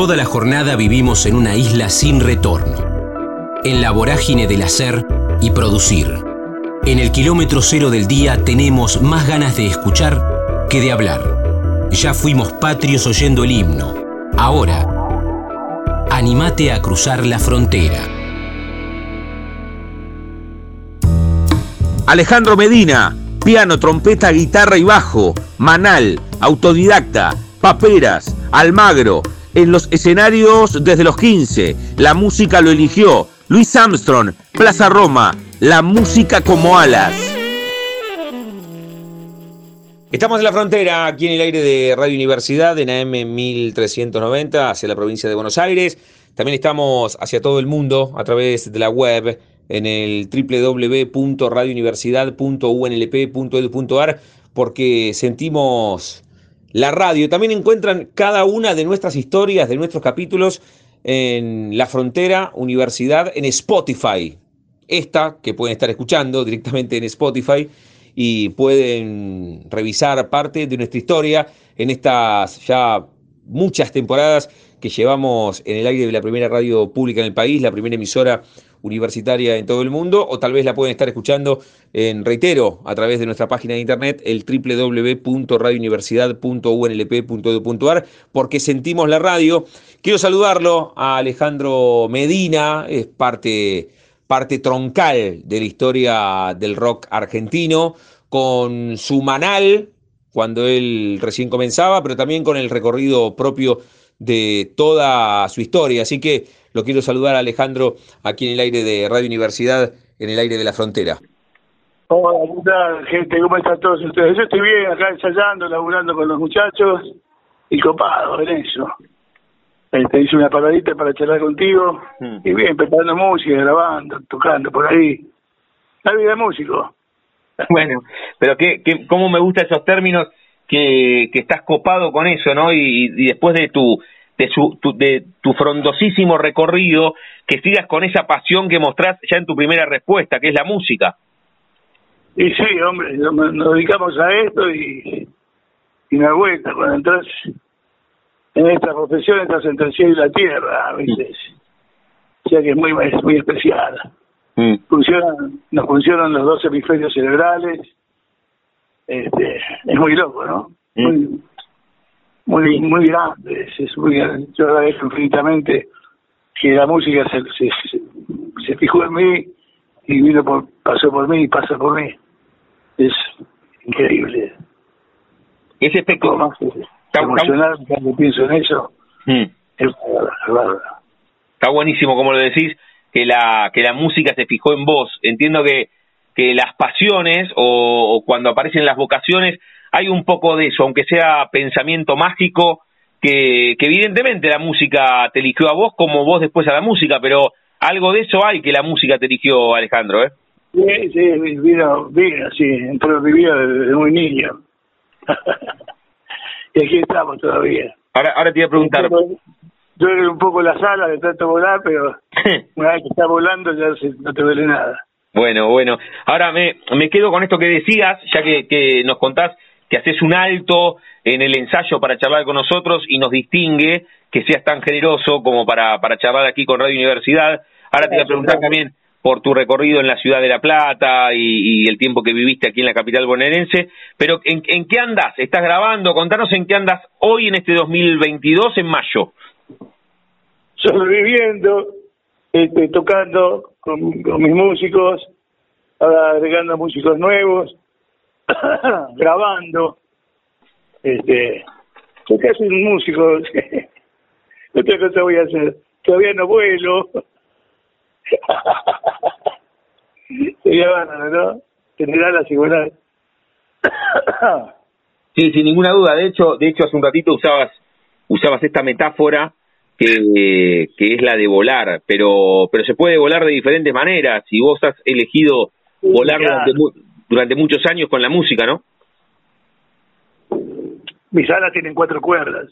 Toda la jornada vivimos en una isla sin retorno, en la vorágine del hacer y producir. En el kilómetro cero del día tenemos más ganas de escuchar que de hablar. Ya fuimos patrios oyendo el himno. Ahora, anímate a cruzar la frontera. Alejandro Medina, piano, trompeta, guitarra y bajo, Manal, autodidacta, Paperas, Almagro, en los escenarios desde los 15, la música lo eligió, Luis Armstrong, Plaza Roma, la música como alas. Estamos en La Frontera, aquí en el aire de Radio Universidad, en AM 1390, hacia la provincia de Buenos Aires. También estamos hacia todo el mundo a través de la web, en el www.radiouniversidad.unlp.edu.ar, porque sentimos la radio. También encuentran cada una de nuestras historias, de nuestros capítulos, en La Frontera Universidad, en Spotify. Esta, que pueden estar escuchando directamente en Spotify, y pueden revisar parte de nuestra historia en estas ya muchas temporadas que llevamos en el aire de la primera radio pública en el país, la primera emisora universitaria en todo el mundo, o tal vez la pueden estar escuchando, reitero, a través de nuestra página de internet, el www.radiouniversidad.unlp.edu.ar, porque sentimos la radio. Quiero saludarlo a Alejandro Medina, es parte troncal de la historia del rock argentino, con su Manal, cuando él recién comenzaba, pero también con el recorrido propio de toda su historia. Así que lo quiero saludar a Alejandro aquí en el aire de Radio Universidad, en el aire de La Frontera. Hola, ¿qué tal, gente? ¿Cómo están todos ustedes? Yo estoy bien acá ensayando, laburando con los muchachos y copado en eso. Te hice una paradita para charlar contigo y bien, preparando música, grabando, tocando por ahí. La vida de músico. Bueno, pero cómo me gustan esos términos. Que estás copado con eso, ¿no? Y después de tu frondosísimo recorrido, que sigas con esa pasión que mostrás ya en tu primera respuesta, que es la música. Y sí, hombre, nos dedicamos a esto y una vuelta, cuando entras en esta profesión, entras entre el cielo y la tierra, a veces. O sea que es muy especial. Nos funcionan los dos hemisferios cerebrales. Es muy loco, ¿no? Muy grande. Yo agradezco infinitamente que la música se fijó en mí y pasó por mí y pasa por mí. Es increíble. Es espectacular. Emocional, cuando pienso en eso, es verdad. Está buenísimo, como lo decís, que la música se fijó en vos. Entiendo que las pasiones o cuando aparecen las vocaciones hay un poco de eso, aunque sea pensamiento mágico, que evidentemente la música te eligió a vos como vos después a la música, pero algo de eso hay, que la música te eligió, Alejandro, ¿eh? Sí, sí, entró en mi vida desde muy niño. Y aquí estamos todavía. Ahora te voy a preguntar. Yo era un poco la sala de tanto volar, pero una vez que estás volando ya no te duele nada. Bueno. Ahora me quedo con esto que decías, ya que nos contás que haces un alto en el ensayo para charlar con nosotros y nos distingue que seas tan generoso como para charlar aquí con Radio Universidad. Ahora te voy a preguntar también por tu recorrido en la ciudad de La Plata y el tiempo que viviste aquí en la capital bonaerense, pero ¿en qué andás? ¿Estás grabando? Contanos en qué andás hoy en este 2022, en mayo. Sobreviviendo, tocando con mis músicos, ahora agregando músicos nuevos, grabando. Yo casi un músico, otra cosa voy a hacer, todavía no vuelo. Sería bárbaro, ¿no? General la seguridad. Sí, sin ninguna duda. De hecho hace un ratito usabas esta metáfora que es la de volar, pero se puede volar de diferentes maneras, y vos has elegido volar durante muchos años con la música, ¿no? Mis alas tienen 4 cuerdas.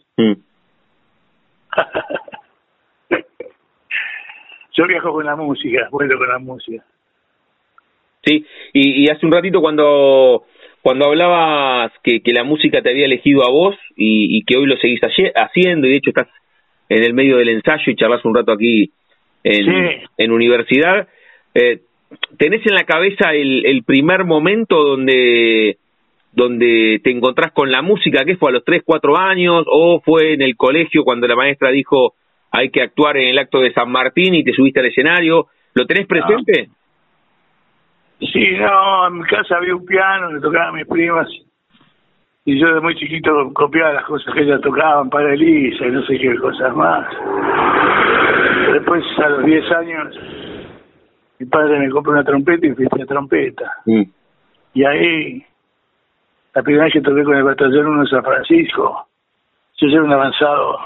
Yo viajo con la música, vuelo con la música. Sí, y hace un ratito cuando hablabas que la música te había elegido a vos y que hoy lo seguís haciendo, y de hecho estás en el medio del ensayo y charlas un rato aquí en universidad. ¿Tenés en la cabeza el primer momento donde te encontrás con la música? ¿Qué fue, a los 3, 4 años? ¿O fue en el colegio cuando la maestra dijo hay que actuar en el acto de San Martín y te subiste al escenario? ¿Lo tenés presente? No, en mi casa había un piano, le tocaba a mis primas. Y yo de muy chiquito copiaba las cosas que ellas tocaban para Elisa y no sé qué cosas más. Después, a los 10 años, mi padre me compró una trompeta y fui a trompeta. Sí. Y ahí, la primera vez que toqué con el batallón 1 de San Francisco, yo era un avanzado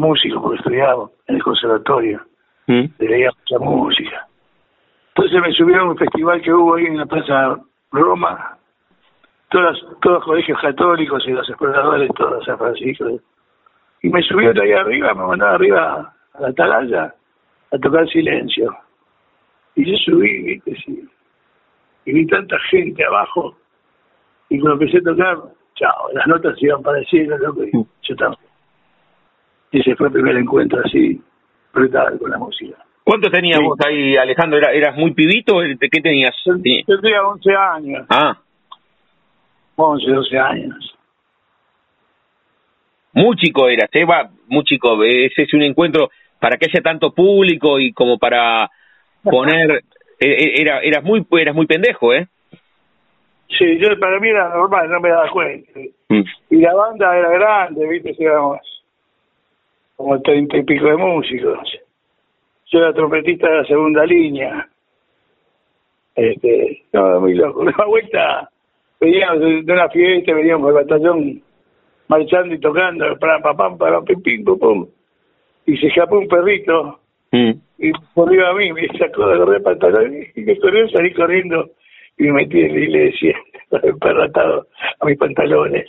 músico, porque estudiaba en el conservatorio, leía mucha música. Entonces me subieron a un festival que hubo ahí en la Plaza Roma, todos los colegios católicos y los exploradores, todos San Francisco. Y me subieron ahí arriba, me mandaron arriba a la atalaya a tocar silencio. Y yo subí, ¿viste? Sí. Y vi tanta gente abajo. Y cuando empecé a tocar, chao, las notas se iban para el cielo, loco, y yo también. Y ese fue el primer encuentro así, brutal con la música. ¿Cuánto tenías vos ahí, Alejandro? ¿Eras muy pibito? ¿Qué tenías? Yo tenía 11 años. 11, 12 años. Muy chico eras, Eva, muy chico. Ese es un encuentro para que haya tanto público y como para poner... eras muy pendejo, ¿eh? Sí, yo para mí era normal, no me daba cuenta. Y la banda era grande, ¿viste? Éramos como 30 y pico de músicos. Yo era trompetista de la segunda línea. No, muy loco. De la vuelta veníamos de una fiesta, veníamos al batallón marchando y tocando, para pim, pim, pum, pum. Y se escapó un perrito y corrió a mí, me sacó de los pantalones y me corrió, salí corriendo y me metí en la iglesia con el perro atado a mis pantalones.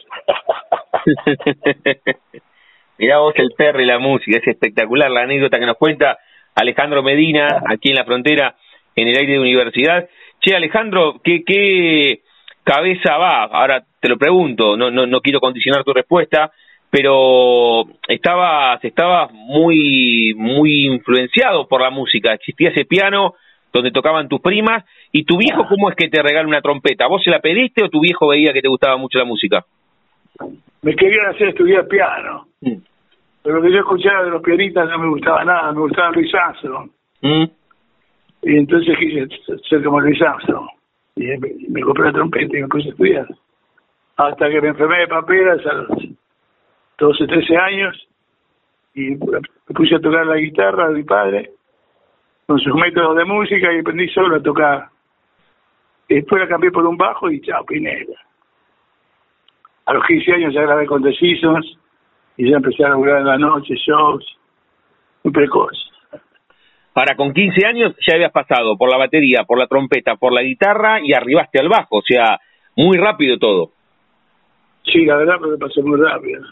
Mirá vos el perro y la música, es espectacular la anécdota que nos cuenta Alejandro Medina, aquí en La Frontera, en el aire de Universidad. Che, Alejandro, ¿qué cabeza va? Ahora te lo pregunto, no quiero condicionar tu respuesta, pero estabas muy, muy influenciado por la música. Existía ese piano donde tocaban tus primas, y tu viejo, ¿cómo es que te regala una trompeta? ¿Vos se la pediste o tu viejo veía que te gustaba mucho la música? Me querían hacer estudiar piano. Pero lo que yo escuchaba de los pianistas no me gustaba nada, me gustaba Luis Armstrong. Y entonces quise ser como Luis Armstrong. Y me compré la trompeta y me puse a estudiar. Hasta que me enfermé de paperas a los 12, 13 años. Y me puse a tocar la guitarra de mi padre con sus métodos de música y aprendí solo a tocar. Después la cambié por un bajo y chao, Pinela. A los 15 años ya grabé con The Seasons. Y ya empecé a laburar en la noche, shows, muy precoz. Ahora, con 15 años ya habías pasado por la batería, por la trompeta, por la guitarra y arribaste al bajo, o sea, muy rápido todo. Sí, la verdad, pero pasó muy rápido.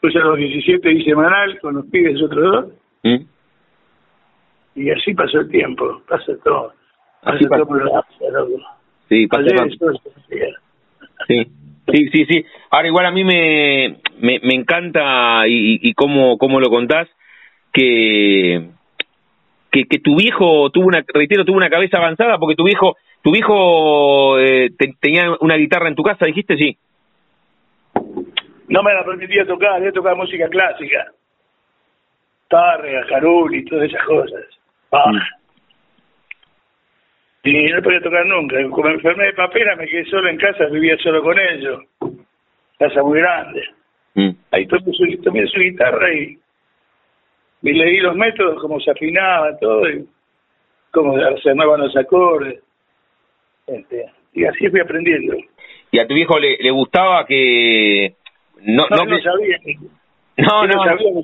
Pues a los 17 hice Manal con los pibes otros dos. Y así pasó el tiempo, pasa todo. Así pasó todo por la vida, loco. Sí, pasó. Sí. Ahora igual a mí me encanta y cómo lo contás, que tu viejo tuvo una cabeza avanzada, porque tu viejo tenía una guitarra en tu casa, dijiste, sí. No me la permitía tocar, yo tocaba música clásica. Tárrega, Carul y todas esas cosas. Y no podía tocar nunca. Como me enfermé de papera, me quedé solo en casa, vivía solo con ellos. Casa muy grande. Ahí tomé su guitarra y leí los métodos, cómo se afinaba todo, y cómo se armaban los acordes. Y así fui aprendiendo. ¿Y a tu viejo le gustaba que...? No sabía que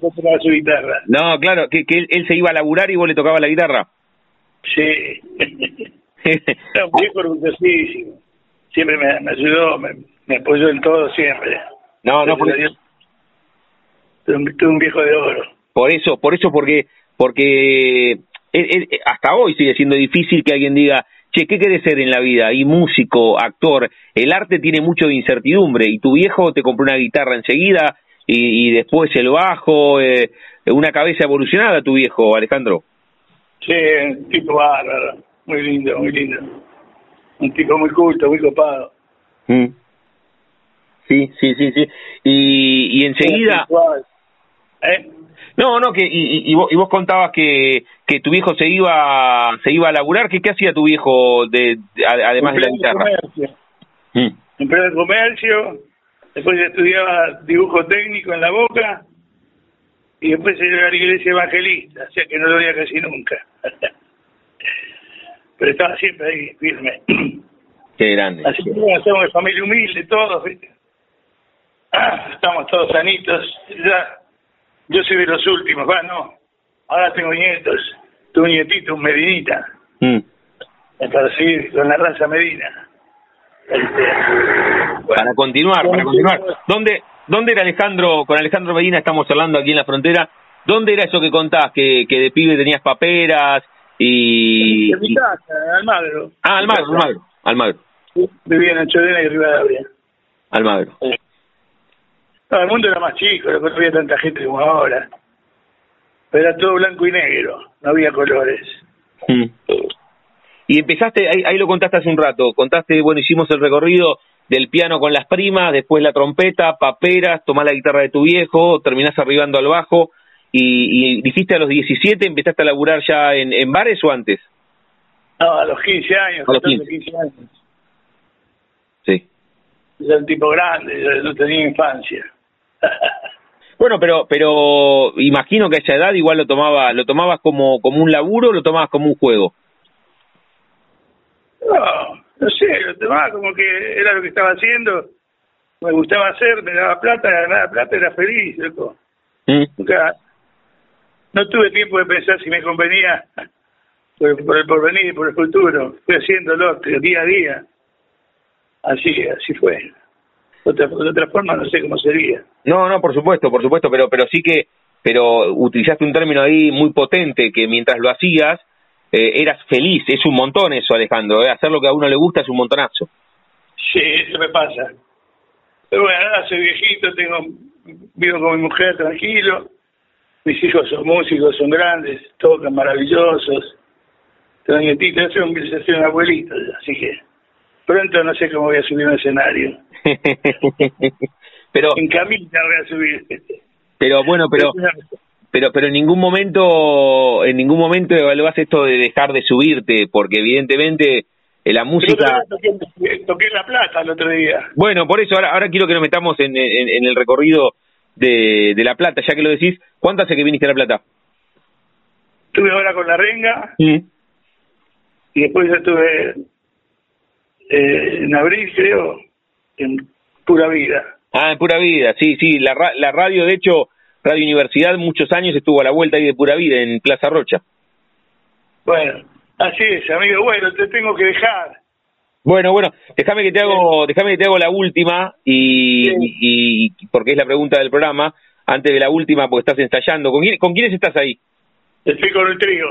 compraba su guitarra. No, claro, que él se iba a laburar y vos le tocabas la guitarra. Sí. Era un viejo orgullosísimo. Siempre me ayudó, me apoyó en todo, siempre. Tuve un viejo de oro. Por eso, porque hasta hoy sigue siendo difícil que alguien diga, che, ¿qué querés ser en la vida? Y músico, actor, el arte tiene mucho de incertidumbre. Y tu viejo te compró una guitarra enseguida, y después el bajo, una cabeza evolucionada tu viejo, Alejandro. Sí, un tipo bárbaro, muy lindo, muy lindo. Un tipo muy culto, muy copado. Mm. Sí, sí, sí, sí. Y enseguida... No, no, que y vos contabas que tu viejo se iba a laburar. ¿Qué hacía tu viejo además de la guitarra? Empezó el comercio, después estudiaba dibujo técnico en La Boca y después se iba a la iglesia evangelista, o sea que no lo veía casi nunca. Pero estaba siempre ahí, firme. Qué grande. Así que somos de familia humilde, todos, ¿viste? Ah, estamos todos sanitos, ya. Yo soy de los últimos, no. Ahora tengo nietos. Tu nietito, un Medinita. Para seguir con la raza Medina. Bueno. Para continuar. ¿Dónde era Alejandro? Con Alejandro Medina estamos hablando aquí en La Frontera. ¿Dónde era eso que contás? Que de pibe tenías paperas y... En mi casa, Almagro. Ah, Almagro. Vivía en Anchorena y Rivadavia. Almagro. No, el mundo era más chico, no había tanta gente como ahora. Pero era todo blanco y negro, no había colores. Mm. Y empezaste, ahí lo contaste hace un rato, bueno, hicimos el recorrido del piano con las primas, después la trompeta, paperas, tomás la guitarra de tu viejo, terminás arribando al bajo, y dijiste a los 17, ¿empezaste a laburar ya en bares o antes? No, a los 15 años, a los 15 años. Sí. Era un tipo grande, yo no tenía infancia. Bueno, pero imagino que a esa edad igual lo tomabas como un laburo, o lo tomabas como un juego. No sé, lo tomaba como que era lo que estaba haciendo, me gustaba hacer, me daba plata, ganaba plata, era feliz, loco. Nunca, no tuve tiempo de pensar si me convenía por el porvenir, por el futuro, fui haciéndolo día a día. Así fue. De otra forma no sé cómo sería. No, por supuesto, pero sí que... Pero utilizaste un término ahí muy potente, que mientras lo hacías, eras feliz. Es un montón eso, Alejandro. Hacer lo que a uno le gusta es un montonazo. Sí, eso me pasa. Pero bueno, ahora soy viejito, vivo con mi mujer tranquilo. Mis hijos son músicos, son grandes, tocan maravillosos. Tengo nietitos, yo soy un abuelito, así que... Pronto no sé cómo voy a subir un escenario. Pero en camita voy a subir. Pero bueno, pero en ningún momento evaluás esto de dejar de subirte, porque evidentemente la música... Toqué La Plata el otro día. Bueno, por eso ahora quiero que nos metamos en el recorrido de La Plata, ya que lo decís. ¿Cuánto hace que viniste a La Plata? Estuve ahora con La Renga. Y después yo estuve... en abril, creo, en Pura Vida. Ah, en Pura Vida, sí. La radio, de hecho, Radio Universidad, muchos años estuvo a la vuelta ahí de Pura Vida, en Plaza Rocha. Bueno, así es, amigo. Bueno, te tengo que dejar. Bueno, déjame que te hago la última, y porque es la pregunta del programa, antes de la última, porque estás ensayando. ¿Con quiénes estás ahí? Estoy con el trío,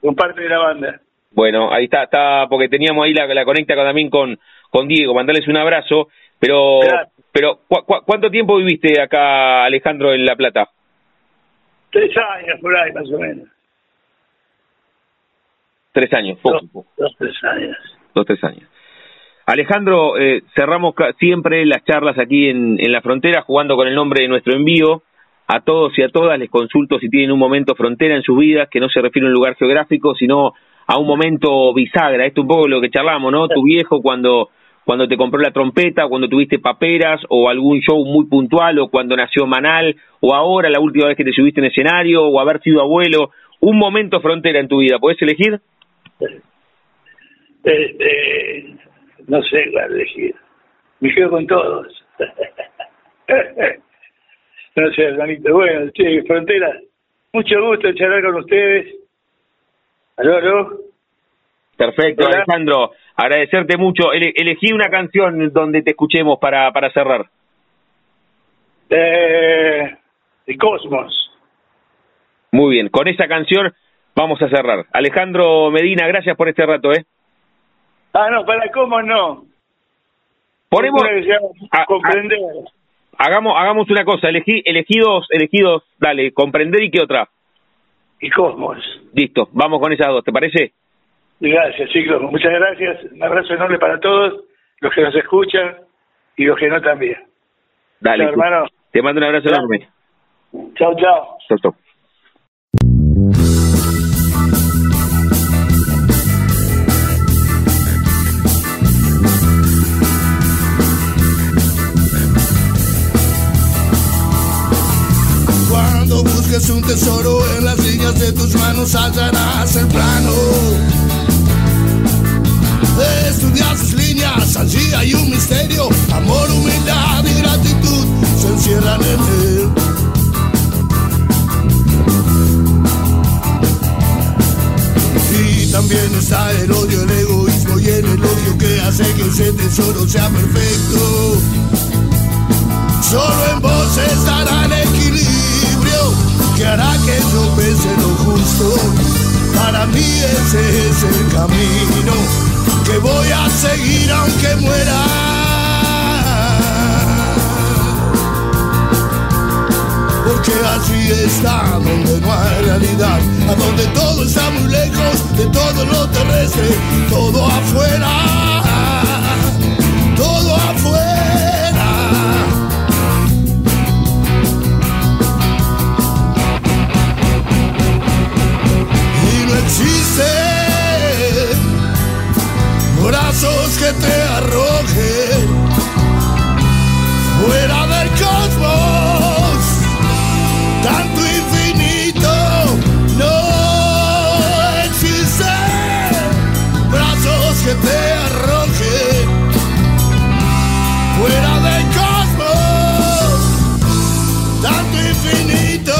con parte de la banda. Bueno, ahí está porque teníamos ahí la conecta también con Diego, mandarles un abrazo, pero ¿cuánto tiempo viviste acá, Alejandro, en La Plata? 3 años por ahí, más o menos. 3 años, poco. 2, 3 años. 2, 3 años. Alejandro, cerramos siempre las charlas aquí en La Frontera, jugando con el nombre de nuestro envío. A todos y a todas les consulto si tienen un momento frontera en sus vidas, que no se refiere a un lugar geográfico, sino... a un momento bisagra. Esto un poco lo que charlamos, ¿no? Tu viejo cuando te compró la trompeta, cuando tuviste paperas, o algún show muy puntual, o cuando nació Manal, o ahora la última vez que te subiste en escenario, o haber sido abuelo. Un momento frontera en tu vida, ¿podés elegir? No sé cuál elegir. Me quedo con todos. No sé, hermanito. Bueno, che, frontera. Mucho gusto charlar con ustedes. ¿Aló? Perfecto. Hola. Alejandro, agradecerte mucho. Elegí una canción donde te escuchemos para cerrar. El Cosmos. Muy bien, con esa canción vamos a cerrar. Alejandro Medina, gracias por este rato, Ah, no, para Cosmos no. Ponemos... Comprender. Hagamos una cosa, elegí dos, dale, comprender y qué otra. Y Cosmos. Listo, vamos con esas dos, ¿te parece? Gracias, chicos, muchas gracias. Un abrazo enorme para todos, los que nos escuchan y los que no también. Dale, chau, hermano. Te mando un abrazo enorme. Chao, chao. Chao, chao. Cuando busques un tesoro en las líneas de tus manos hallarás el plano. Estudia sus líneas, allí hay un misterio. Amor, humildad y gratitud se encierran en él. Y también está el odio, el egoísmo y el elogio que hace que ese tesoro sea perfecto. Solo en vos estará el equilibrio que hará que yo pese lo justo. Para mí ese es el camino que voy a seguir aunque muera. Porque allí está donde no hay realidad, a donde todo está muy lejos de todo lo terrestre, todo afuera, todo afuera. Existen brazos que te arrojen fuera del cosmos, tanto infinito no existen brazos que te arrojen fuera del cosmos, tanto infinito.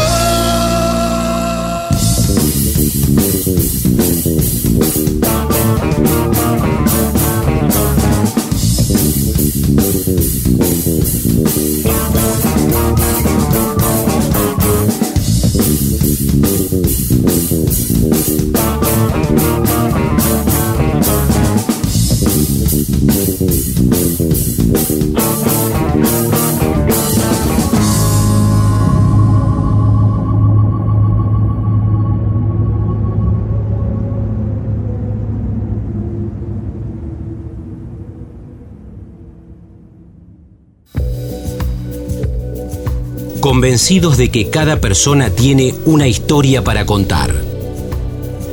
Convencidos de que cada persona tiene una historia para contar.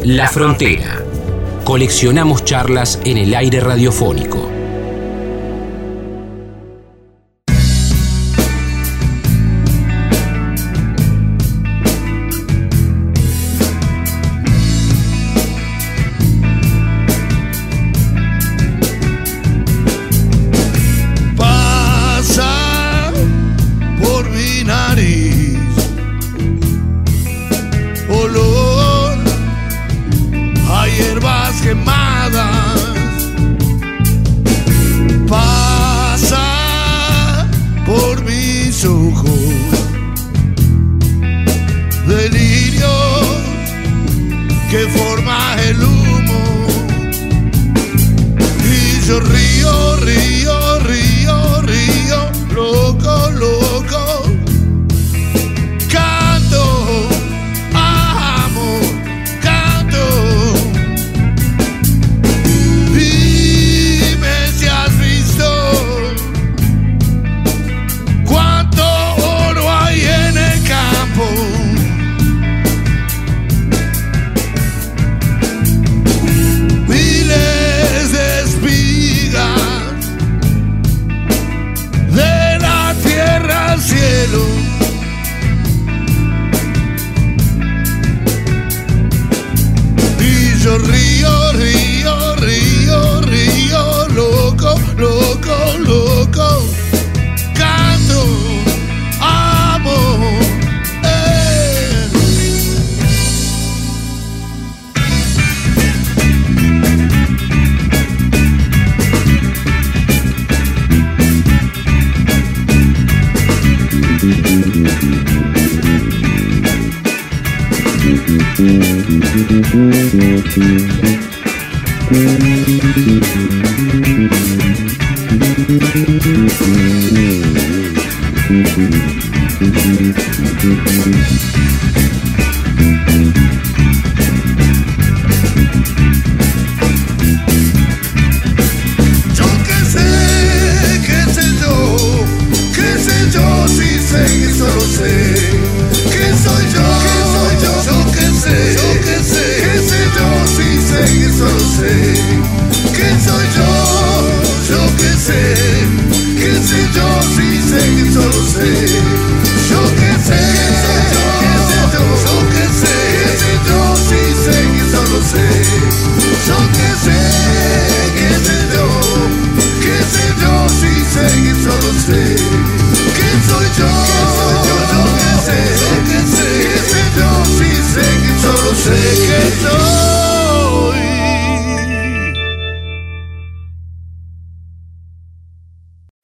La Frontera. Coleccionamos charlas en el aire radiofónico. Cuánto oro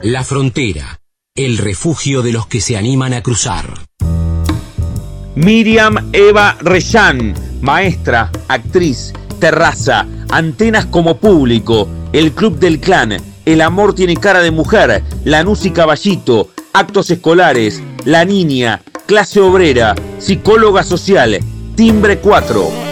La Frontera, el refugio de los que se animan a cruzar. Miriam Eva Rellán, maestra, actriz, Terraza, Antenas como público, El Club del Clan, El Amor Tiene Cara de Mujer, Lanús y Caballito, Actos Escolares, La Niña, Clase Obrera, Psicóloga Social, Timbre 4.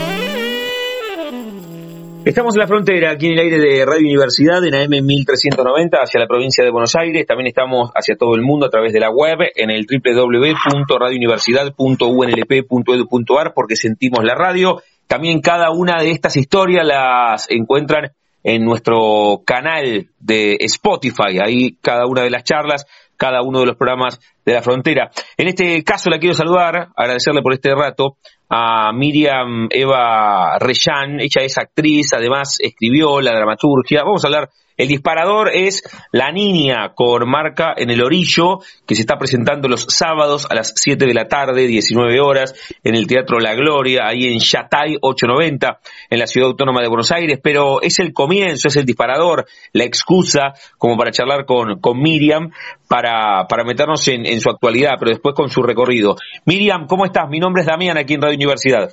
Estamos en La Frontera, aquí en el aire de Radio Universidad, en AM 1390, hacia la provincia de Buenos Aires. También estamos hacia todo el mundo a través de la web, en el www.radiouniversidad.unlp.edu.ar, porque sentimos la radio. También cada una de estas historias las encuentran en nuestro canal de Spotify. Ahí cada una de las charlas, cada uno de los programas de La Frontera. En este caso la quiero saludar, agradecerle por este rato a Miriam Eva Rellán. Ella es actriz, además escribió la dramaturgia. Vamos a hablar, el disparador es La Niña con Marca en el Orillo, que se está presentando los sábados a las 7 de la tarde, 19 horas, en el Teatro La Gloria, ahí en Yatay 890, en la Ciudad Autónoma de Buenos Aires. Pero es el comienzo, es el disparador, la excusa, como para charlar con Miriam, para meternos en su actualidad, pero después con su recorrido. Miriam, ¿cómo estás? Mi nombre es Damián, aquí en Radio Universidad.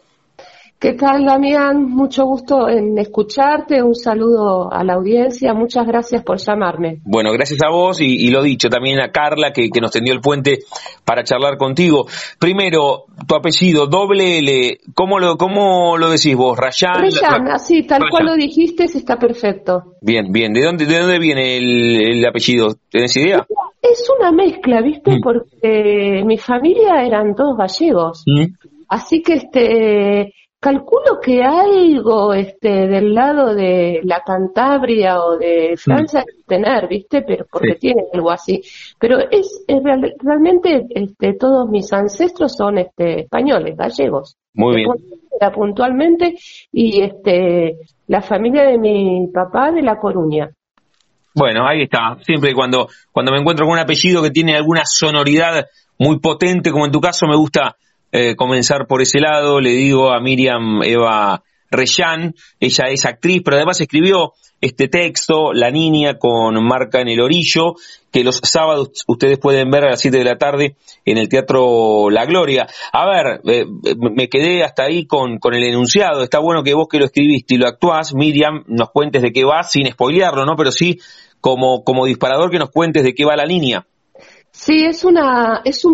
¿Qué tal, Damián? Mucho gusto en escucharte, un saludo a la audiencia, muchas gracias por llamarme. Bueno, gracias a vos y lo dicho, también a Carla que nos tendió el puente para charlar contigo. Primero, tu apellido, doble L, ¿cómo lo decís vos? Rellán. Rellán, así, tal Rellán. Cual lo dijiste, está perfecto. Bien, bien. ¿De dónde viene el apellido? ¿Tenés idea? Es una mezcla, ¿viste? Porque mi familia eran todos gallegos, así que calculo que algo del lado de la Cantabria o de Francia tener, ¿viste? Pero porque tienen algo así. Pero es realmente todos mis ancestros son españoles, gallegos. Muy bien. Puntualmente y la familia de mi papá de La Coruña. Bueno, ahí está. Siempre cuando me encuentro con un apellido que tiene alguna sonoridad muy potente, como en tu caso, me gusta comenzar por ese lado. Le digo a Miriam Eva Rellán, ella es actriz, pero además escribió este texto, La Niña con Marca en el Orillo, que los sábados ustedes pueden ver a las 7 de la tarde en el Teatro La Gloria. A ver, me quedé hasta ahí con el enunciado. Está bueno que vos, que lo escribiste y lo actuás, Miriam, nos cuentes de qué va, sin spoilearlo, ¿no? Pero sí, como disparador, que nos cuentes de qué va La Niña. Sí, es un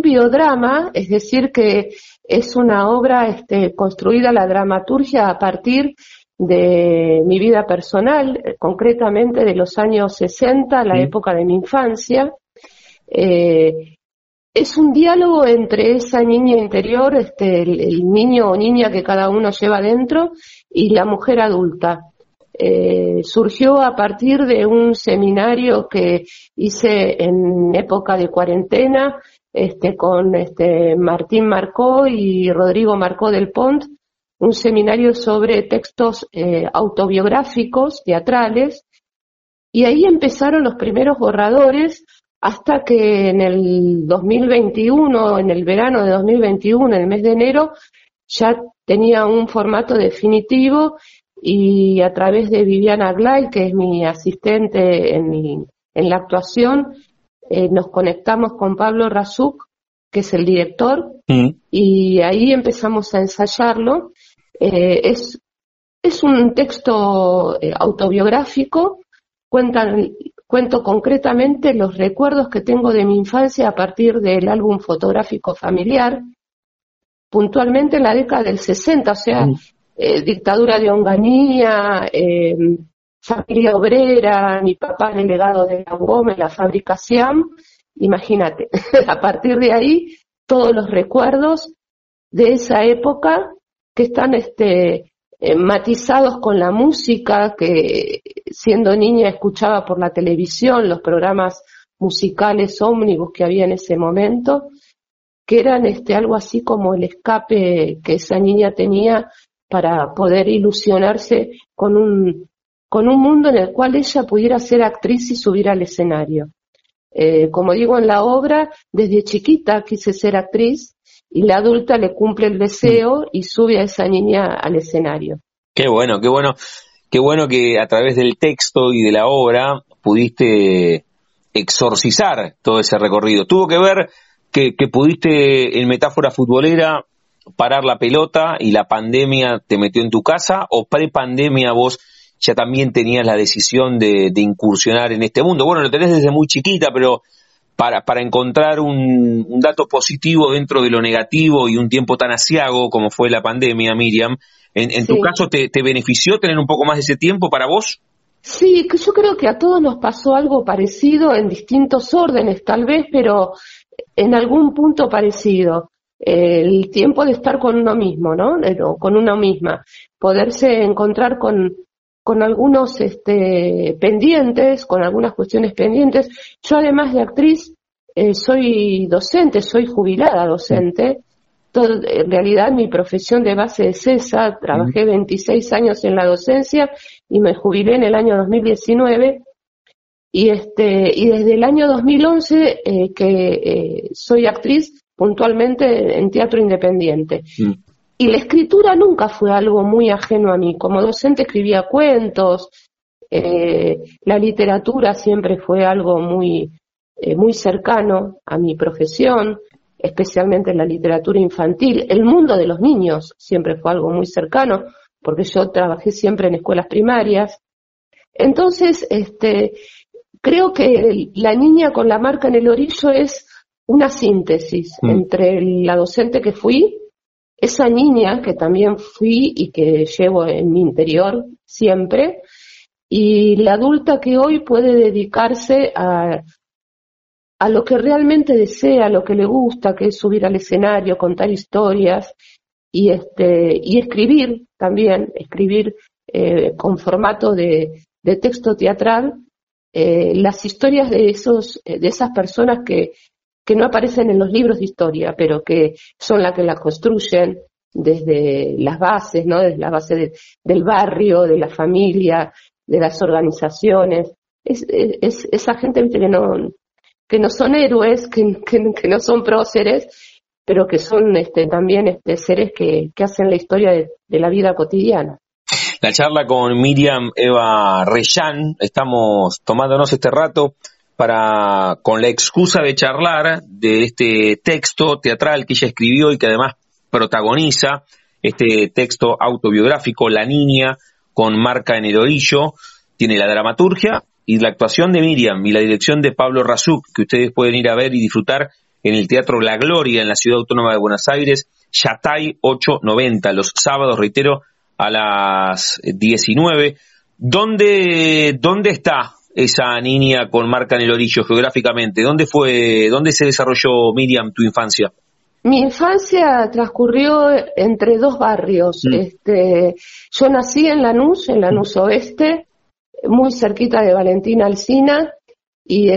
biodrama, es decir que es una obra construida la dramaturgia a partir de mi vida personal, concretamente de los años 60, la época de mi infancia. Es un diálogo entre esa niña interior, el niño o niña que cada uno lleva dentro, y la mujer adulta. Surgió a partir de un seminario que hice en época de cuarentena con Martín Marcó y Rodrigo Marcó del Pont, un seminario sobre textos autobiográficos, teatrales, y ahí empezaron los primeros borradores hasta que en el 2021, en el verano de 2021, en el mes de enero, ya tenía un formato definitivo. Y a través de Viviana Gley, que es mi asistente en la actuación, nos conectamos con Pablo Razuc, que es el director, y ahí empezamos a ensayarlo. Es un texto autobiográfico, cuentan Cuento concretamente los recuerdos que tengo de mi infancia a partir del álbum fotográfico familiar, puntualmente en la década del 60, o sea, dictadura de Onganía, familia obrera, mi papá delegado de Augóme, la fábrica SIAM, imagínate, a partir de ahí todos los recuerdos de esa época que están matizados con la música que siendo niña escuchaba por la televisión, los programas musicales ómnibus que había en ese momento, que eran algo así como el escape que esa niña tenía para poder ilusionarse con un mundo en el cual ella pudiera ser actriz y subir al escenario. Como digo en la obra, desde chiquita quise ser actriz y la adulta le cumple el deseo y sube a esa niña al escenario. Qué bueno, qué bueno, qué bueno que a través del texto y de la obra pudiste exorcizar todo ese recorrido. Tuvo que ver que pudiste, en metáfora futbolera, parar la pelota y la pandemia te metió en tu casa, o prepandemia vos ya también tenías la decisión de incursionar en este mundo. Bueno, lo tenés desde muy chiquita, pero para encontrar un dato positivo dentro de lo negativo y un tiempo tan aciago como fue la pandemia, Miriam, en tu caso ¿te benefició tener un poco más de ese tiempo para vos? Sí, yo creo que a todos nos pasó algo parecido en distintos órdenes tal vez, pero en algún punto parecido. El tiempo de estar con uno mismo, ¿no? Con una misma. Poderse encontrar con algunos pendientes, con algunas cuestiones pendientes. Yo además de actriz soy docente, soy jubilada docente. En realidad mi profesión de base es esa, trabajé 26 años en la docencia y me jubilé en el año 2019 y desde el año 2011 que soy actriz puntualmente en teatro independiente. Y la escritura nunca fue algo muy ajeno a mí. Como docente escribía cuentos, la literatura siempre fue algo muy cercano a mi profesión, especialmente la literatura infantil. El mundo de los niños siempre fue algo muy cercano, porque yo trabajé siempre en escuelas primarias. Entonces, creo que La niña con la marca en el orillo es una síntesis entre la docente que fui, esa niña que también fui y que llevo en mi interior siempre, y la adulta que hoy puede dedicarse a lo que realmente desea, a lo que le gusta, que es subir al escenario, contar historias y escribir también, con formato de texto teatral, las historias de esas personas que no aparecen en los libros de historia, pero que son las que la construyen desde las bases, ¿no? Desde la base del barrio, de la familia, de las organizaciones. Es esa gente que no son héroes, que no son próceres, pero que son también seres que hacen la historia de la vida cotidiana. La charla con Miriam Eva Rellán, estamos tomándonos este rato con la excusa de charlar de este texto teatral que ella escribió y que además protagoniza, este texto autobiográfico, La niña con marca en el orillo. Tiene la dramaturgia y la actuación de Miriam y la dirección de Pablo Razuc, que ustedes pueden ir a ver y disfrutar en el Teatro La Gloria, en la Ciudad Autónoma de Buenos Aires, Yatay 890, los sábados, reitero, a las 19. ¿Dónde está esa niña con marca en el orillo geográficamente? ¿Dónde se desarrolló, Miriam, tu infancia? Mi infancia transcurrió entre dos barrios. Yo nací en Lanús Oeste, muy cerquita de Valentina Alsina, y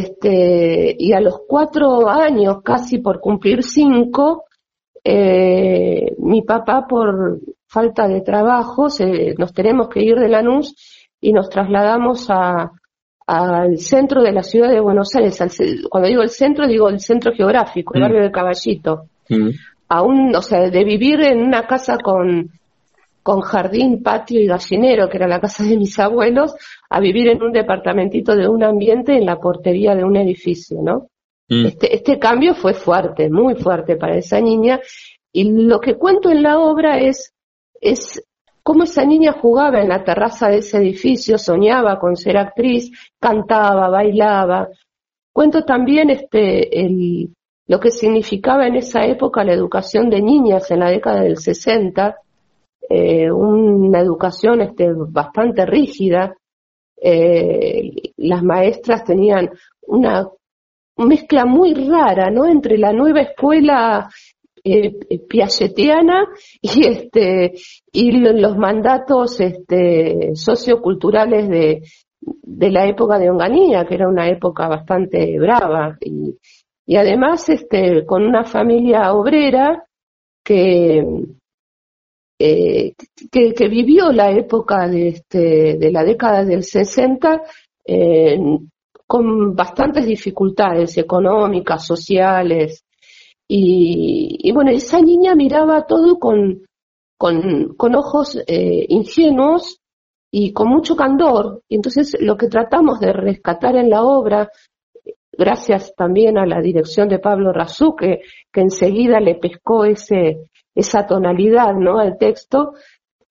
a los 4 años, casi por cumplir 5, mi papá, por falta de trabajo, nos tenemos que ir de Lanús y nos trasladamos al centro de la ciudad de Buenos Aires. Cuando digo el centro, digo el centro geográfico, el barrio de Caballito. De vivir en una casa con jardín, patio y gallinero, que era la casa de mis abuelos, a vivir en un departamentito de un ambiente en la portería de un edificio, ¿no? Este cambio fue fuerte, muy fuerte para esa niña, y lo que cuento en la obra es cómo esa niña jugaba en la terraza de ese edificio, soñaba con ser actriz, cantaba, bailaba. Cuento también lo que significaba en esa época la educación de niñas en la década del 60, una educación bastante rígida. Las maestras tenían una mezcla muy rara, ¿no?, entre la nueva escuela piagetiana y los mandatos socioculturales de la época de Onganía, que era una época bastante brava, y además con una familia obrera que vivió la época de la década del 60 con bastantes dificultades económicas, sociales, y bueno, esa niña miraba todo con ojos ingenuos y con mucho candor, y entonces lo que tratamos de rescatar en la obra, gracias también a la dirección de Pablo Razuc, que enseguida le pescó esa tonalidad, ¿no?, al texto,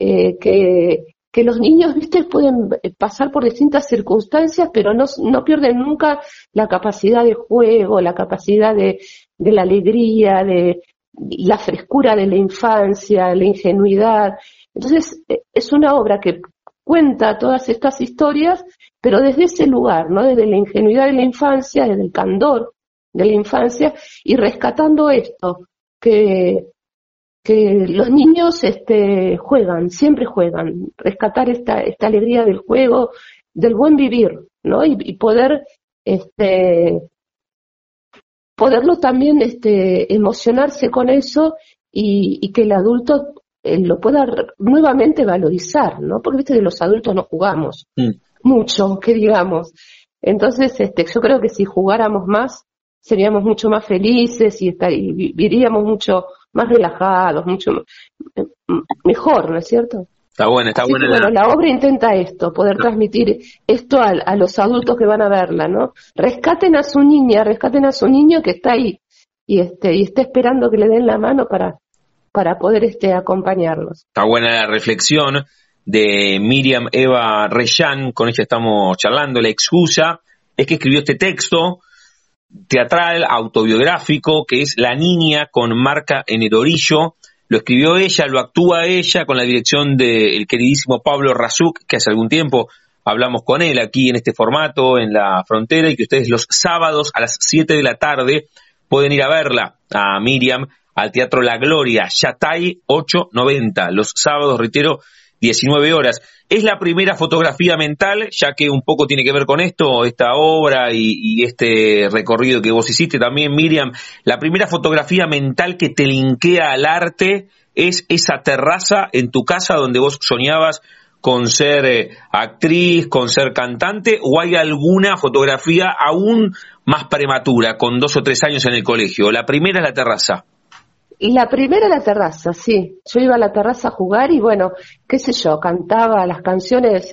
que los niños, viste, pueden pasar por distintas circunstancias, pero no pierden nunca la capacidad de juego, la capacidad de la alegría, de la frescura de la infancia, la ingenuidad. Entonces, es una obra que cuenta todas estas historias, pero desde ese lugar, ¿no?, desde la ingenuidad de la infancia, desde el candor de la infancia, y rescatando esto, que los niños juegan, siempre juegan, rescatar esta alegría del juego, del buen vivir, ¿no?, y poder poderlo también emocionarse con eso, y que el adulto lo pueda nuevamente valorizar, ¿no?, porque viste que los adultos no jugamos mucho, que digamos. Entonces yo creo que si jugáramos más seríamos mucho más felices y viviríamos mucho más relajados, mucho mejor, ¿no es cierto? Está buena. Que, bueno, la obra intenta esto, poder transmitir esto a los adultos que van a verla, ¿no? Rescaten a su niño que está ahí y está esperando que le den la mano para poder acompañarlos. Está buena la reflexión de Miriam Eva Rellán, con ella estamos charlando. La excusa es que escribió este texto teatral, autobiográfico, que es La Niña con Marca en el Orillo. Lo escribió ella, lo actúa ella, con la dirección del queridísimo Pablo Razuc, que hace algún tiempo hablamos con él aquí en este formato, en La Frontera, y que ustedes los sábados a las 7 de la tarde pueden ir a verla, a Miriam, al Teatro La Gloria, Yatay 890, los sábados, reitero, 19 horas. Es la primera fotografía mental, ya que un poco tiene que ver con esto, esta obra y este recorrido que vos hiciste también, Miriam. La primera fotografía mental que te linkea al arte es esa terraza en tu casa donde vos soñabas con ser actriz, con ser cantante, o hay alguna fotografía aún más prematura, con 2 o 3 años en el colegio. La primera es la terraza. La primera la terraza, sí. Yo iba a la terraza a jugar y bueno, qué sé yo, cantaba las canciones.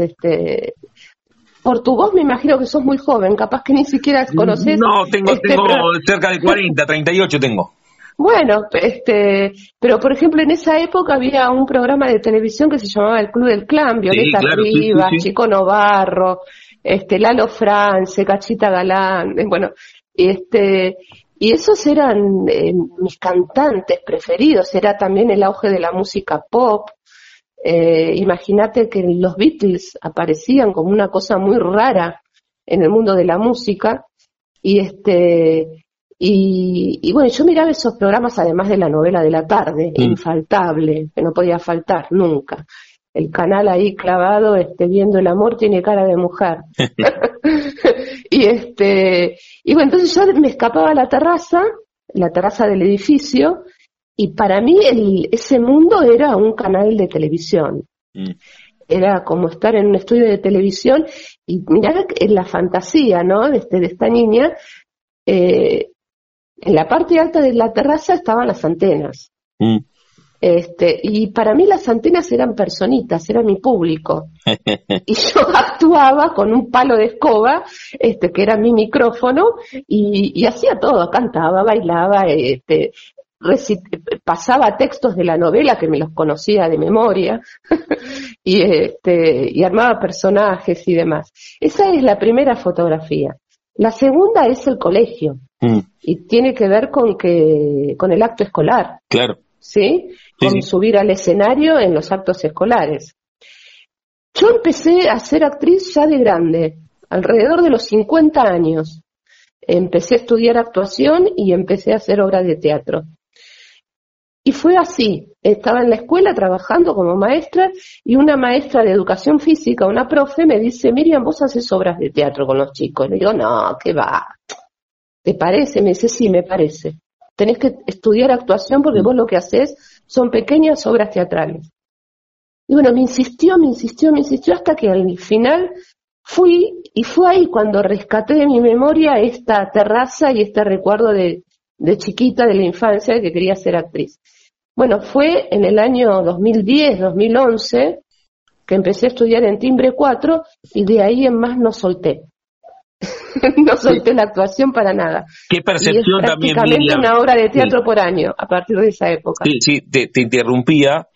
Por tu voz me imagino que sos muy joven, capaz que ni siquiera conocés. No, tengo cerca de 40, 38 tengo. Bueno, pero por ejemplo en esa época había un programa de televisión que se llamaba El Club del Clan, Violeta Rivas, sí. Chico Novarro, Lalo France, Cachita Galán, bueno, y esos eran mis cantantes preferidos. Era también el auge de la música pop. Imagínate que los Beatles aparecían como una cosa muy rara en el mundo de la música. Y bueno, yo miraba esos programas, además de la novela de la tarde, infaltable, que no podía faltar nunca. El canal ahí clavado, viendo El Amor Tiene Cara de Mujer. Y bueno, entonces yo me escapaba a la terraza del edificio, y para mí ese mundo era un canal de televisión. Era como estar en un estudio de televisión, y mirá la fantasía, ¿no?, de esta niña. En la parte alta de la terraza estaban las antenas. Y para mí las antenas eran personitas, era mi público, y yo actuaba con un palo de escoba, que era mi micrófono, y hacía todo, cantaba, bailaba, pasaba textos de la novela que me los conocía de memoria y armaba personajes y demás. Esa es la primera fotografía. La segunda es el colegio y tiene que ver con el acto escolar. Claro. ¿Sí? Sí, con subir al escenario en los actos escolares. Yo empecé a ser actriz ya de grande, alrededor de los 50 años. Empecé a estudiar actuación y empecé a hacer obras de teatro. Y fue así, estaba en la escuela trabajando como maestra y una maestra de educación física, una profe, me dice: Miriam, vos haces obras de teatro con los chicos. Le digo, no, ¿qué va? ¿Te parece? Me dice, sí, me parece. Tenés que estudiar actuación porque vos lo que hacés son pequeñas obras teatrales. Y bueno, me insistió hasta que al final fui, y fue ahí cuando rescaté de mi memoria esta terraza y este recuerdo de chiquita, de la infancia, que quería ser actriz. Bueno, fue en el año 2010, 2011, que empecé a estudiar en Timbre 4 y de ahí en más no solté. No solté la actuación para nada. Qué percepción también, Miriam. Prácticamente una obra de teatro por año, a partir de esa época. Sí, te interrumpía,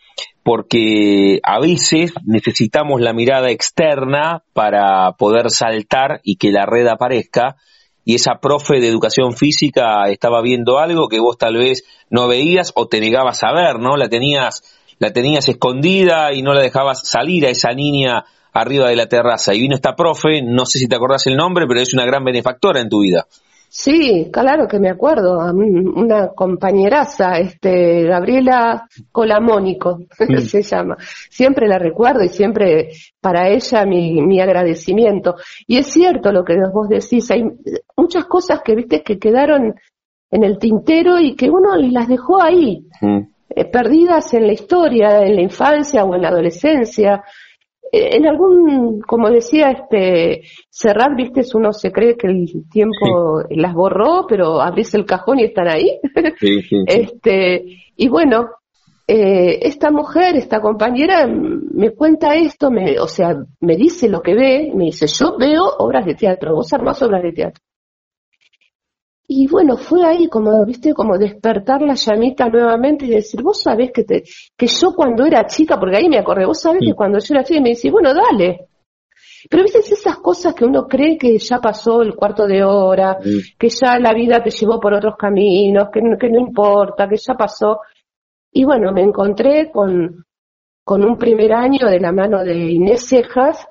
porque a veces necesitamos la mirada externa para poder saltar y que la red aparezca, y esa profe de educación física estaba viendo algo que vos tal vez no veías o te negabas a ver, ¿no? La tenías escondida y no la dejabas salir a esa niña arriba de la terraza. Y vino esta profe, no sé si te acordás el nombre, pero es una gran benefactora en tu vida. Sí, claro que me acuerdo, una compañeraza, Gabriela Colamónico, se llama. Siempre la recuerdo y siempre para ella mi agradecimiento. Y es cierto lo que vos decís, hay muchas cosas que viste que quedaron en el tintero y que uno las dejó ahí, perdidas en la historia, en la infancia o en la adolescencia. En algún, como decía Serrat, viste, uno se cree que el tiempo las borró, pero abrís el cajón y están ahí. Sí. Y bueno, esta mujer, esta compañera, me cuenta esto, me dice lo que ve, me dice, yo veo obras de teatro, vos armás obras de teatro. Y bueno, fue ahí como, viste, como despertar la llamita nuevamente y decir, vos sabés que yo cuando era chica, porque ahí me acordé, vos sabés que cuando yo era chica, y me decís, bueno, dale. Pero viste esas cosas que uno cree que ya pasó el cuarto de hora, que ya la vida te llevó por otros caminos, que no importa, que ya pasó. Y bueno, me encontré con un primer año de la mano de Inés Cejas,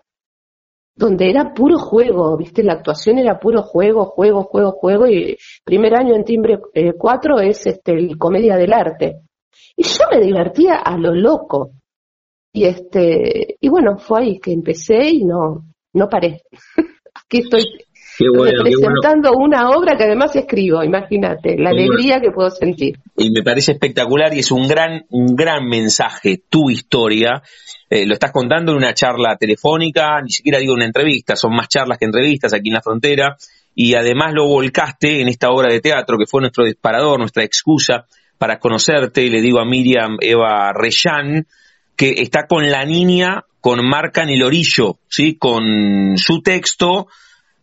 donde era puro juego, ¿viste? La actuación era puro juego, y primer año en Timbre 4 es el comedia del arte. Y yo me divertía a lo loco. Y bueno, fue ahí que empecé y no paré. Aquí estoy representando una obra que además escribo, imagínate, la alegría que puedo sentir. Y me parece espectacular y es un gran mensaje, tu historia. Lo estás contando en una charla telefónica, ni siquiera digo una entrevista, son más charlas que entrevistas aquí en La Frontera, y además lo volcaste en esta obra de teatro que fue nuestro disparador, nuestra excusa para conocerte. Le digo a Miriam Eva Rellán, que está con La Niña con Marca en el Orillo, ¿sí? Con su texto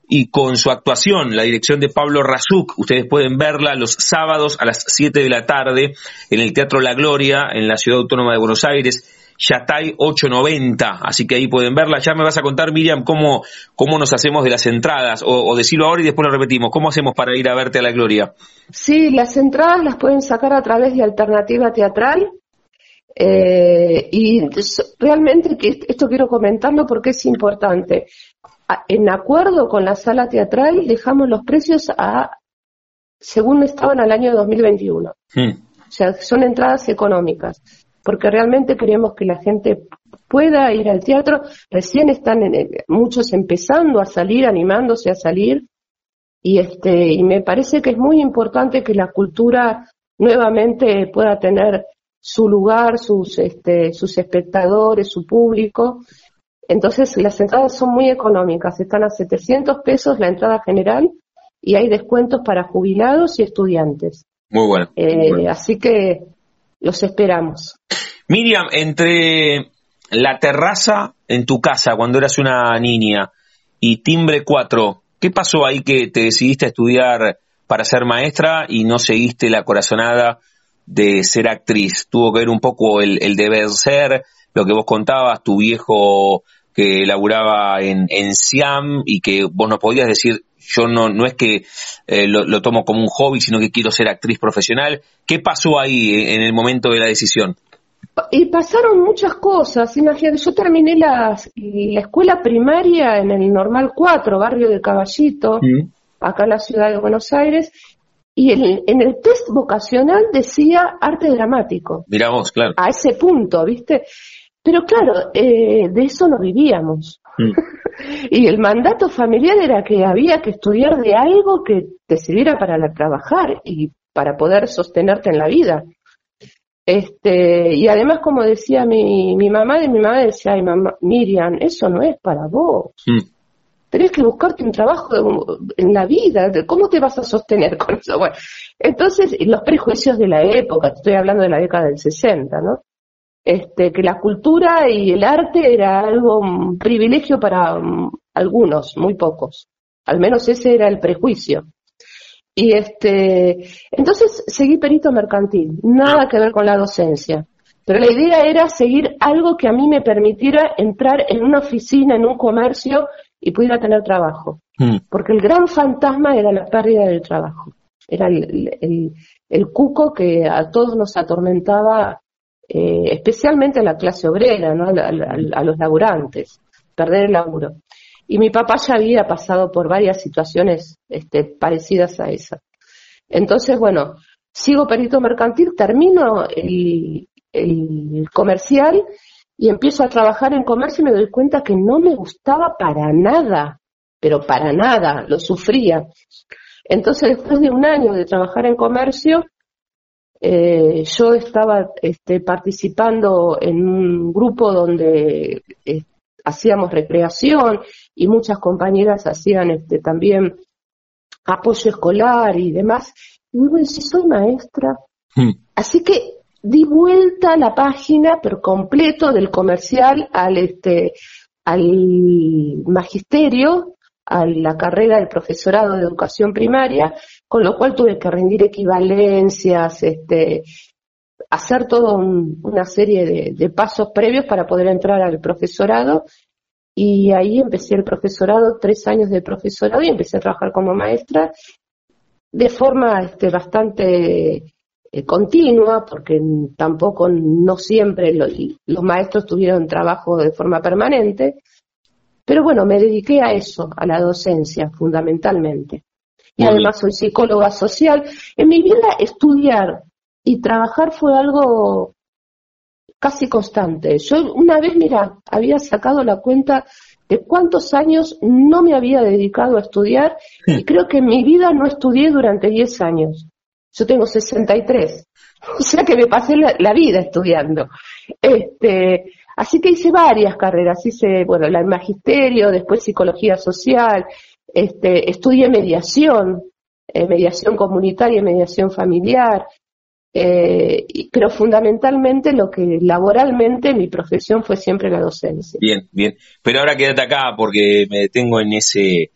y con su actuación, la dirección de Pablo Razuc. Ustedes pueden verla los sábados a las 7 de la tarde en el Teatro La Gloria, en la Ciudad Autónoma de Buenos Aires, Yatay 890, así que ahí pueden verla. Ya me vas a contar, Miriam, cómo nos hacemos de las entradas, o decirlo ahora y después lo repetimos, ¿cómo hacemos para ir a verte a La Gloria? Sí, las entradas las pueden sacar a través de Alternativa Teatral, y realmente que esto quiero comentarlo porque es importante. En acuerdo con la sala teatral dejamos los precios según estaban al año 2021, o sea, son entradas económicas, porque realmente queremos que la gente pueda ir al teatro. Recién están muchos empezando a salir, animándose a salir, y me parece que es muy importante que la cultura nuevamente pueda tener su lugar, sus espectadores, su público. Entonces las entradas son muy económicas, están a $700 la entrada general, y hay descuentos para jubilados y estudiantes. Muy bueno. Así que los esperamos. Miriam, entre la terraza en tu casa cuando eras una niña y Timbre 4, ¿qué pasó ahí que te decidiste a estudiar para ser maestra y no seguiste la corazonada de ser actriz? ¿Tuvo que ver un poco el deber ser, lo que vos contabas, tu viejo que laburaba en SIAM y que vos no podías decir, yo no es que lo tomo como un hobby, sino que quiero ser actriz profesional? ¿Qué pasó ahí en el momento de la decisión? Y pasaron muchas cosas. Imagínate, yo terminé la escuela primaria en el Normal 4, barrio de Caballito, acá en la ciudad de Buenos Aires, y en el test vocacional decía arte dramático. Mirá vos, claro. A ese punto, ¿viste? Pero claro, de eso no vivíamos. Y el mandato familiar era que había que estudiar de algo que te sirviera para trabajar y para poder sostenerte en la vida. Y además, como decía mi mamá, decía, ay, mamá, Miriam, eso no es para vos. Tenés que buscarte un trabajo en la vida. ¿Cómo te vas a sostener con eso? Bueno, entonces, los prejuicios de la época, estoy hablando de la década del 60, ¿no? Que la cultura y el arte era algo, un privilegio para algunos, muy pocos. Al menos ese era el prejuicio. Y entonces seguí perito mercantil, nada que ver con la docencia. Pero la idea era seguir algo que a mí me permitiera entrar en una oficina, en un comercio y pudiera tener trabajo. Porque el gran fantasma era la pérdida del trabajo. Era el cuco que a todos nos atormentaba. Especialmente a la clase obrera, ¿no? A los laburantes, perder el laburo. Y mi papá ya había pasado por varias situaciones parecidas a esa. Entonces, bueno, sigo perito mercantil, termino el comercial y empiezo a trabajar en comercio y me doy cuenta que no me gustaba para nada, pero para nada, lo sufría. Entonces, después de un año de trabajar en comercio, yo estaba participando en un grupo donde hacíamos recreación y muchas compañeras hacían también apoyo escolar y demás. Y digo, ¿y si soy maestra? Así que di vuelta a la página, pero completo, del comercial al magisterio, a la carrera del profesorado de educación primaria, con lo cual tuve que rendir equivalencias, hacer toda una serie de pasos previos para poder entrar al profesorado, y ahí empecé el profesorado, 3 años de profesorado, y empecé a trabajar como maestra de forma bastante continua, porque tampoco, no siempre los maestros tuvieron trabajo de forma permanente. Pero bueno, me dediqué a eso, a la docencia, fundamentalmente. Y además soy psicóloga social. En mi vida estudiar y trabajar fue algo casi constante. Yo una vez, mira, había sacado la cuenta de cuántos años no me había dedicado a estudiar, y creo que en mi vida no estudié durante 10 años. Yo tengo 63, o sea que me pasé la vida estudiando. Así que hice varias carreras, hice, bueno, el magisterio, después psicología social, estudié mediación, mediación comunitaria y mediación familiar, pero fundamentalmente lo que laboralmente mi profesión fue siempre la docencia. Bien, bien, pero ahora quédate acá porque me detengo en ese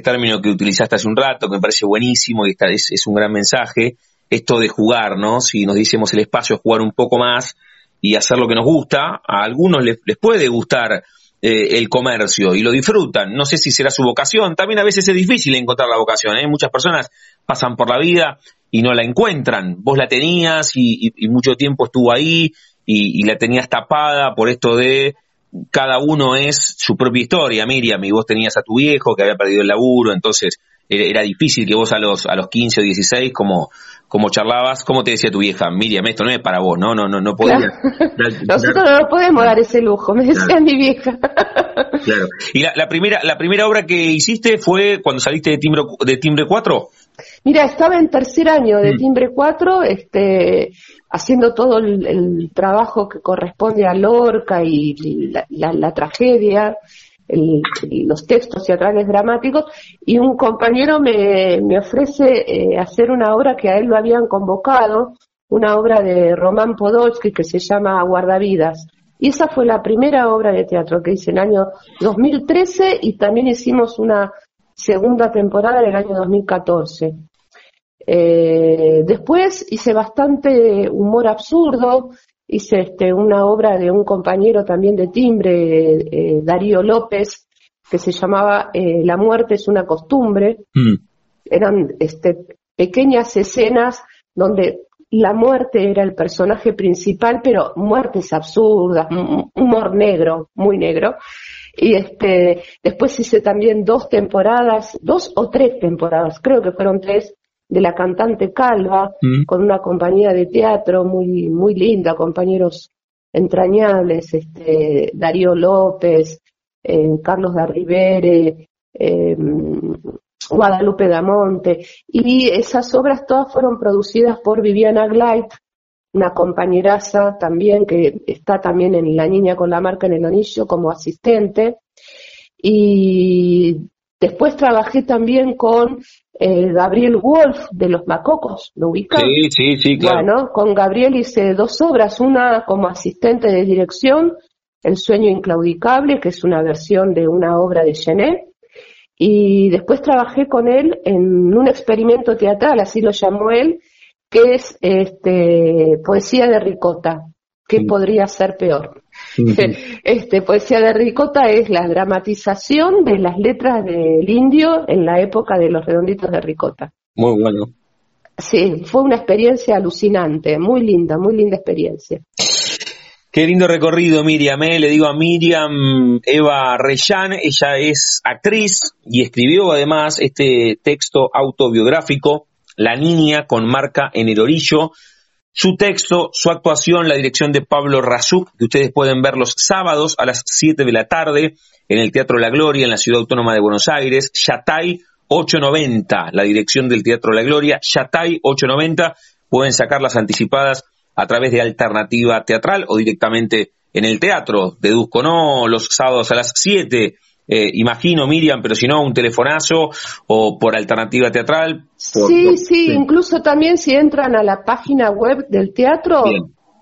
término que utilizaste hace un rato, que me parece buenísimo y es un gran mensaje, esto de jugar, ¿no? Si nos dicemos el espacio, jugar un poco más y hacer lo que nos gusta. A algunos les puede gustar el comercio y lo disfrutan, no sé si será su vocación, también a veces es difícil encontrar la vocación, ¿eh? Muchas personas pasan por la vida y no la encuentran, vos la tenías y mucho tiempo estuvo ahí y la tenías tapada por esto de cada uno es su propia historia, Miriam, y vos tenías a tu viejo que había perdido el laburo, entonces era difícil que vos a los 15 o 16, como charlabas, ¿cómo te decía tu vieja? Miriam, esto no es para vos, no podías. Claro. Nosotros no podemos dar ese lujo, me decía mi vieja. Claro. ¿Y la primera obra que hiciste fue cuando saliste de Timbre 4? Mira, estaba en tercer año de Timbre 4, haciendo todo el trabajo que corresponde a Lorca y la tragedia, los textos teatrales dramáticos, y un compañero me ofrece hacer una obra que a él lo habían convocado, una obra de Román Podolsky que se llama Guardavidas, y esa fue la primera obra de teatro que hice en el año 2013, y también hicimos una segunda temporada en el año 2014. Después hice bastante humor absurdo, hice una obra de un compañero también de Timbre, Darío López, que se llamaba La muerte es una costumbre. Eran pequeñas escenas donde la muerte era el personaje principal, pero muertes absurdas, humor negro, muy negro. Y después hice también dos o tres temporadas, creo que fueron tres, de la cantante calva, con una compañía de teatro muy, muy linda, compañeros entrañables, Darío López, Carlos Darribere, Guadalupe Damonte, y esas obras todas fueron producidas por Viviana Gley, una compañeraza también que está también en La Niña con Marca en el Orillo como asistente. Y después trabajé también con Gabriel Wolf de Los Macocos, ¿lo ubicás? Sí, claro. Bueno, con Gabriel hice dos obras, una como asistente de dirección, El sueño inclaudicable, que es una versión de una obra de Genet, y después trabajé con él en un experimento teatral, así lo llamó él, que es poesía de ricota. ¿Qué podría ser peor? Poesía de ricota es la dramatización de las letras del indio en la época de los redonditos de ricota. Muy bueno. Sí, fue una experiencia alucinante, muy linda experiencia. Qué lindo recorrido, Miriam. Le digo a Miriam Eva Rellán, ella es actriz y escribió además este texto autobiográfico, La niña con marca en el orillo. Su texto, su actuación, la dirección de Pablo Razuc, que ustedes pueden ver los sábados a las 7 de la tarde en el Teatro La Gloria, en la Ciudad Autónoma de Buenos Aires. Yatay 890, la dirección del Teatro La Gloria. Yatay 890, pueden sacar las anticipadas a través de Alternativa Teatral o directamente en el teatro. Deduzco, ¿no? Los sábados a las 7, imagino, Miriam, pero si no, un telefonazo o por Alternativa Teatral. Sí, incluso también si entran a la página web del teatro,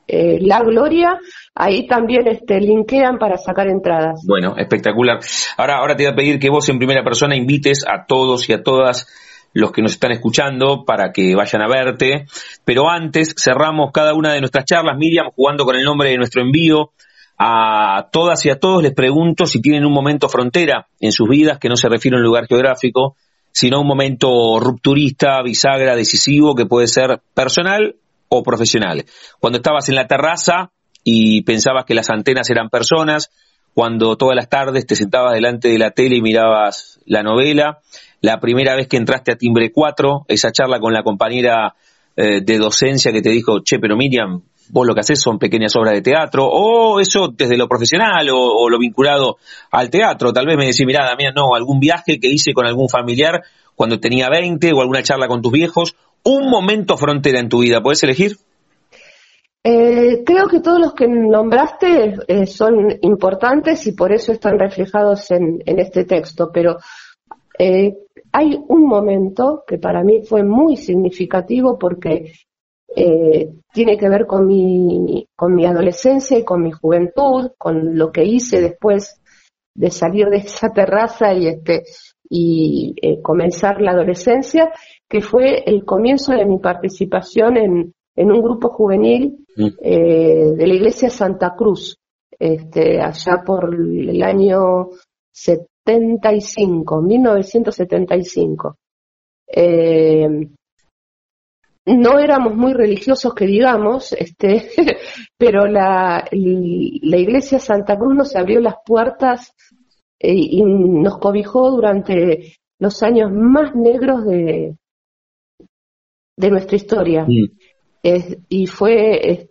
La Gloria, ahí también linkean para sacar entradas. Bueno, espectacular. Ahora te voy a pedir que vos en primera persona invites a todos y a todas los que nos están escuchando para que vayan a verte, pero antes cerramos cada una de nuestras charlas, Miriam, jugando con el nombre de nuestro envío. A todas y a todos les pregunto si tienen un momento frontera en sus vidas, que no se refiere a un lugar geográfico, sino a un momento rupturista, bisagra, decisivo, que puede ser personal o profesional. Cuando estabas en la terraza y pensabas que las antenas eran personas, cuando todas las tardes te sentabas delante de la tele y mirabas la novela, la primera vez que entraste a Timbre 4, esa charla con la compañera de docencia que te dijo, che, pero Miriam, vos lo que hacés son pequeñas obras de teatro, o eso desde lo profesional o lo vinculado al teatro. Tal vez me decís, mirá, Damián, no, algún viaje que hice con algún familiar cuando tenía 20 o alguna charla con tus viejos. Un momento frontera en tu vida, ¿podés elegir? Creo que todos los que nombraste son importantes y por eso están reflejados en este texto, pero hay un momento que para mí fue muy significativo porque tiene que ver con mi adolescencia y con mi juventud, con lo que hice después de salir de esa terraza y comenzar la adolescencia, que fue el comienzo de mi participación en un grupo juvenil de la Iglesia Santa Cruz, allá por el año 1975. No éramos muy religiosos, que digamos, pero la Iglesia Santa Cruz nos abrió las puertas y nos cobijó durante los años más negros de nuestra historia. Y fue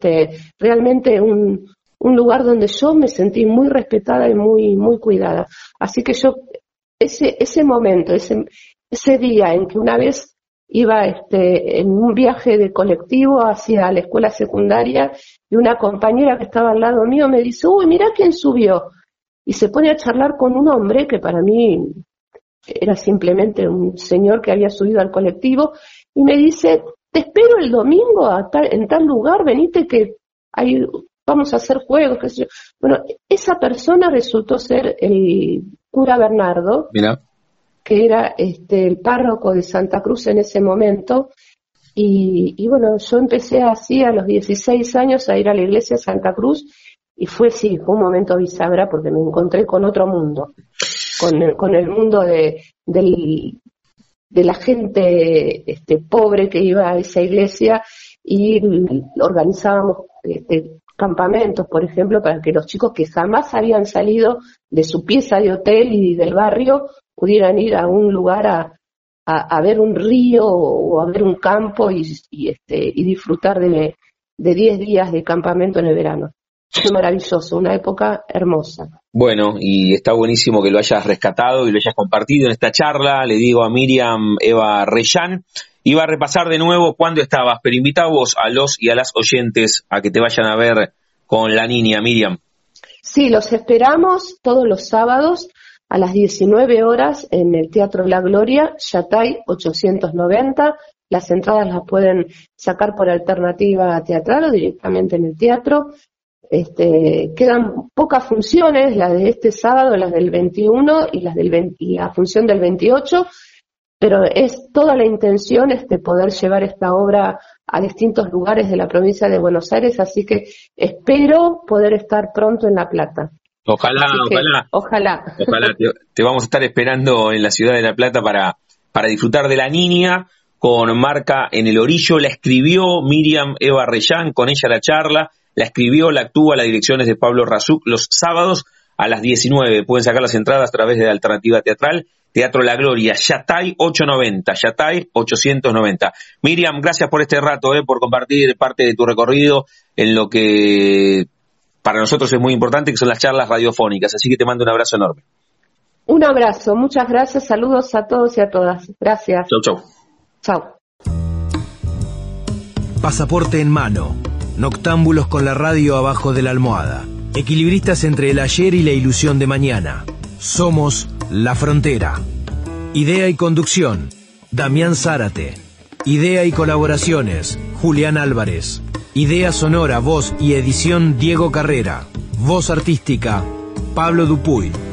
realmente un lugar donde yo me sentí muy respetada y muy, muy cuidada. Así que yo, ese momento, ese día en que una vez iba en un viaje de colectivo hacia la escuela secundaria y una compañera que estaba al lado mío me dice, uy, mirá quién subió. Y se pone a charlar con un hombre que para mí era simplemente un señor que había subido al colectivo y me dice, te espero el domingo en tal lugar, venite que vamos a hacer juegos, qué sé yo. Bueno, esa persona resultó ser el cura Bernardo. Mirá. Que era el párroco de Santa Cruz en ese momento, Y bueno, yo empecé así a los 16 años a ir a la Iglesia Santa Cruz, y fue, sí, fue un momento bisagra porque me encontré con otro mundo, con el mundo de la gente pobre que iba a esa iglesia, y organizábamos campamentos, por ejemplo, para que los chicos que jamás habían salido de su pieza de hotel y del barrio pudieran ir a un lugar a ver un río o a ver un campo y disfrutar de 10 días de campamento en el verano. Fue maravilloso, una época hermosa. Bueno, y está buenísimo que lo hayas rescatado y lo hayas compartido en esta charla. Le digo a Miriam Eva Rellán, iba a repasar de nuevo cuándo estabas, pero invita a vos, a los y a las oyentes, a que te vayan a ver con La Niña, Miriam. Sí, los esperamos todos los sábados a las 19 horas en el Teatro La Gloria, Yatay 890. Las entradas las pueden sacar por Alternativa Teatral o directamente en el teatro. Quedan pocas funciones, las de este sábado, las del 21 y las y la función del 28, pero es toda la intención poder llevar esta obra a distintos lugares de la provincia de Buenos Aires, así que espero poder estar pronto en La Plata. Ojalá. Te vamos a estar esperando en la ciudad de La Plata para disfrutar de La Niña con Marca en el Orillo. La escribió Miriam Eva Rellán, con ella la charla, la escribió, la actúa, la dirección es de Pablo Razuc, los sábados a las 19. Pueden sacar las entradas a través de Alternativa Teatral, Teatro La Gloria, Yatay 890, Yatay 890. Miriam, gracias por este rato, por compartir parte de tu recorrido en lo que para nosotros es muy importante, que son las charlas radiofónicas. Así que te mando un abrazo enorme. Un abrazo, muchas gracias, saludos a todos y a todas. Gracias. Chau, chau. Chau. Pasaporte en mano, noctámbulos con la radio abajo de la almohada, equilibristas entre el ayer y la ilusión de mañana. Somos La Frontera. Idea y conducción, Damián Zárate. Idea y colaboraciones, Julián Álvarez. Idea sonora, voz y edición, Diego Carrera. Voz artística, Pablo Dupuy.